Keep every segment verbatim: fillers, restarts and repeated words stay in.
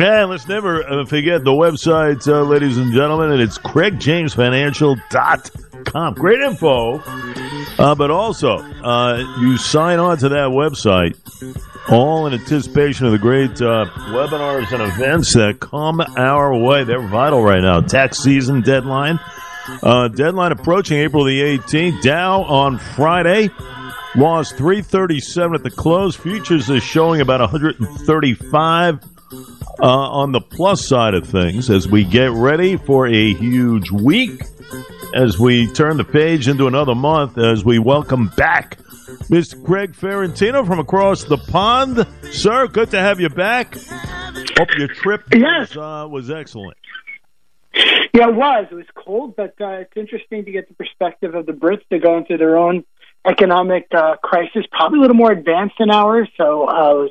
And let's never forget the website, uh, ladies and gentlemen, and it's Craig James Financial dot com. Great info, uh, but also uh, you sign on to that website all in anticipation of the great uh, webinars and events that come our way. They're vital right now. Tax season deadline. Uh, deadline approaching April the eighteenth. Dow on Friday lost three thirty-seven at the close. Futures is showing about one thirty-five. Uh, on the plus side of things, as we get ready for a huge week, as we turn the page into another month, as we welcome back Mister Craig Ferrantino from across the pond. Sir, good to have you back. Hope your trip yes. was, uh, was excellent. Yeah, it was. It was cold, but uh, it's interesting to get the perspective of the Brits. They're going through their own economic uh, crisis, probably a little more advanced than ours, so uh, it was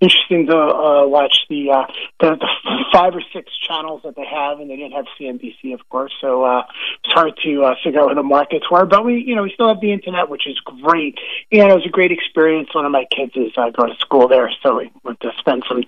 interesting to uh, watch the, uh, the the five or six channels that they have, and they didn't have C N B C, of course. So uh, it's hard to uh, figure out where the markets were, but we, you know, we still have the internet, which is great. And it was a great experience. One of my kids is uh, going to school there, so we went to spend some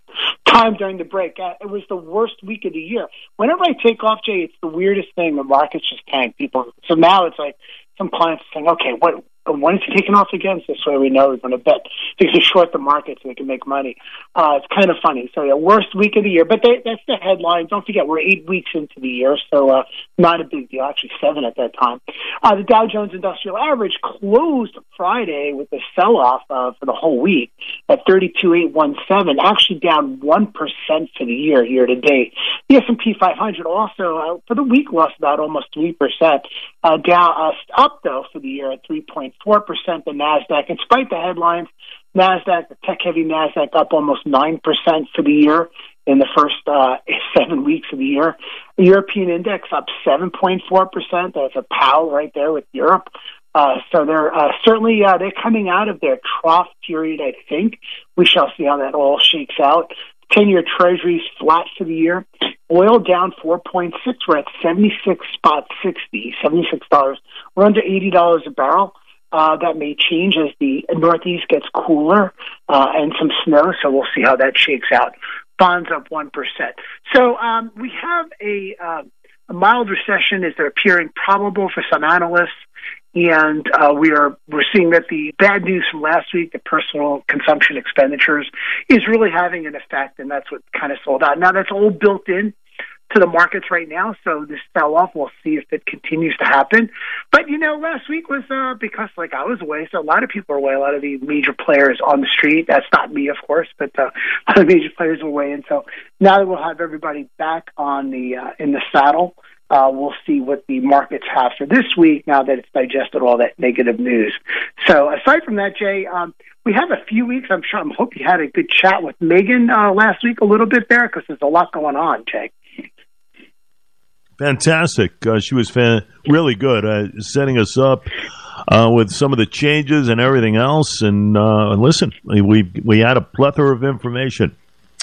time during the break. Uh, it was the worst week of the year. Whenever I take off, Jay, it's the weirdest thing. The markets just tank. People. So now it's like some clients are saying, "Okay, what?" When is he taking off again? This way we know he's going to bet. Because they short the market so they can make money. Uh, it's kind of funny. So, yeah, worst week of the year. But they, that's the headline. Don't forget, we're eight weeks into the year, so uh, not a big deal. Actually, seven at that time. Uh, the Dow Jones Industrial Average closed Friday with a sell-off uh, for the whole week at thirty-two thousand eight hundred seventeen, actually down one percent for the year, year-to-date. The S and P five hundred also, uh, for the week, lost about almost three percent. Uh, down, uh, up, though, for the year at three point four percent. Four percent. The Nasdaq, in spite of the headlines, Nasdaq, the tech-heavy Nasdaq, up almost nine percent for the year in the first uh, seven weeks of the year. The European index up seven point four percent. That's a Powell right there with Europe. Uh, so they're uh, certainly uh, they're coming out of their trough period. I think we shall see how that all shakes out. Ten-year Treasuries flat for the year. Oil down four point six. We're at seventy-six spot sixty, seventy-six dollars. We're under eighty dollars a barrel. Uh, that may change as the Northeast gets cooler uh, and some snow, so we'll see how that shakes out. Bonds up one percent. So um, we have a, uh, a mild recession as they're appearing probable for some analysts, and uh, we are, we're seeing that the bad news from last week, the personal consumption expenditures, is really having an effect, and that's what kind of sold out. Now, that's all built in to the markets right now, so this fell off. We'll see if it continues to happen. But, you know, last week was uh, because, like, I was away, so a lot of people are away. A lot of the major players on the street. That's not me, of course, but uh, other major players were away. And so now that we'll have everybody back on the uh, in the saddle, uh, we'll see what the markets have for this week now that it's digested all that negative news. So aside from that, Jay, um, we have a few weeks. I'm sure I hope you had a good chat with Megan uh, last week a little bit there because there's a lot going on, Jay. Fantastic. Uh, she was fan- really good, uh, setting us up uh, with some of the changes and everything else. And uh, listen, we we had a plethora of information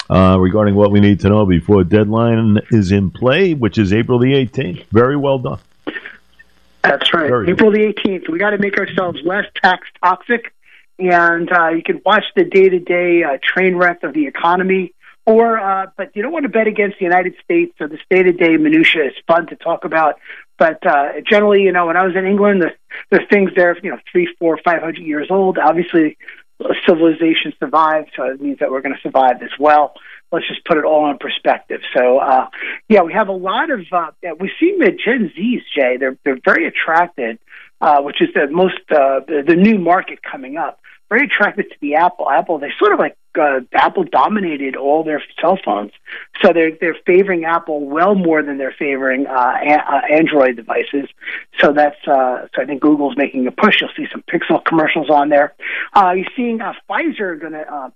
uh, regarding what we need to know before deadline is in play, which is April the eighteenth. Very well done. That's right. Very April the eighteenth. We got to make ourselves less tax toxic. And uh, you can watch the day-to-day uh, train wreck of the economy. Or, uh, but you don't want to bet against the United States, so the day-to-day minutiae is fun to talk about. But uh, generally, you know, when I was in England, the, the things there, you know, three, four, five hundred years old. Obviously, civilization survived, so it means that we're going to survive as well. Let's just put it all in perspective. So, uh, yeah, we have a lot of uh, we see the Gen Zs, Jay. They're they're very attracted, uh, which is the most uh, the, the new market coming up. Very attracted to the Apple. Apple, they sort of like uh, Apple dominated all their cell phones, so they're they're favoring Apple well more than they're favoring uh, a- uh, Android devices. So that's uh, so I think Google's making a push. You'll see some Pixel commercials on there. Uh, you're seeing uh, Pfizer going to uh,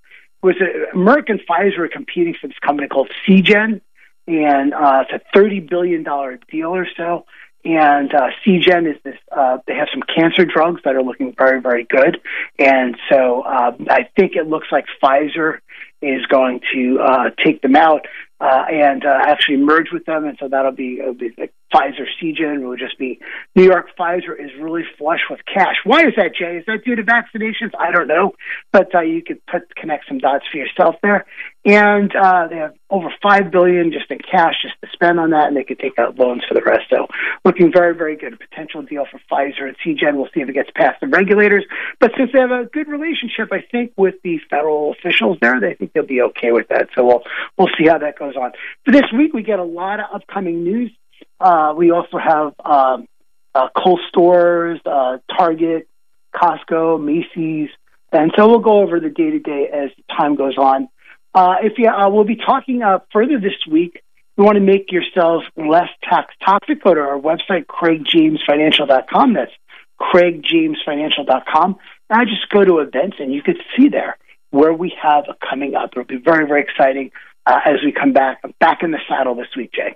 was it, Merck and Pfizer are competing for this company called Seagen, and uh, it's a thirty billion dollar deal or so. And uh, Seagen is this, uh, they have some cancer drugs that are looking very, very good. And so uh, I think it looks like Pfizer is going to uh, take them out uh, and uh, actually merge with them. And so that'll be, it'll be like Pfizer Seagen will just be New York. Pfizer is really flush with cash. Why is that, Jay? Is that due to vaccinations? I don't know. But uh, you could put, connect some dots for yourself there. And uh, they have over five billion dollars just in cash just to spend on that, and they could take out loans for the rest. So looking very, very good. A potential deal for Pfizer and Seagen. We'll see if it gets past the regulators. But since they have a good relationship, I think, with the federal officials there, they think they'll be okay with that. So we'll we'll see how that goes on. For this week, we get a lot of upcoming news. Uh, we also have um, uh, Kohl's stores, uh, Target, Costco, Macy's. And so we'll go over the day-to-day as time goes on. Uh, if you, uh, we'll be talking uh, further this week. We want to make yourselves less tax toxic. Go to our website, Craig James Financial dot com. That's Craig James Financial dot com. Now just go to events, and you can see there where we have a coming up. It'll be very, very exciting uh, as we come back. I'm back in the saddle this week, Jay.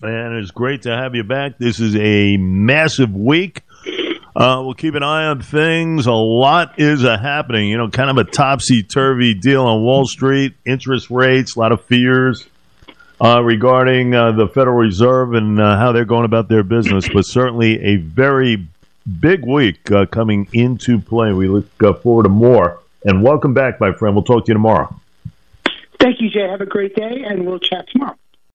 And it's great to have you back. This is a massive week. Uh, we'll keep an eye on things. A lot is uh, happening. You know, kind of a topsy-turvy deal on Wall Street, interest rates, a lot of fears uh, regarding uh, the Federal Reserve and uh, how they're going about their business. But certainly a very big week uh, coming into play. We look uh, forward to more. And welcome back, my friend. We'll talk to you tomorrow. Thank you, Jay. Have a great day, and we'll chat tomorrow.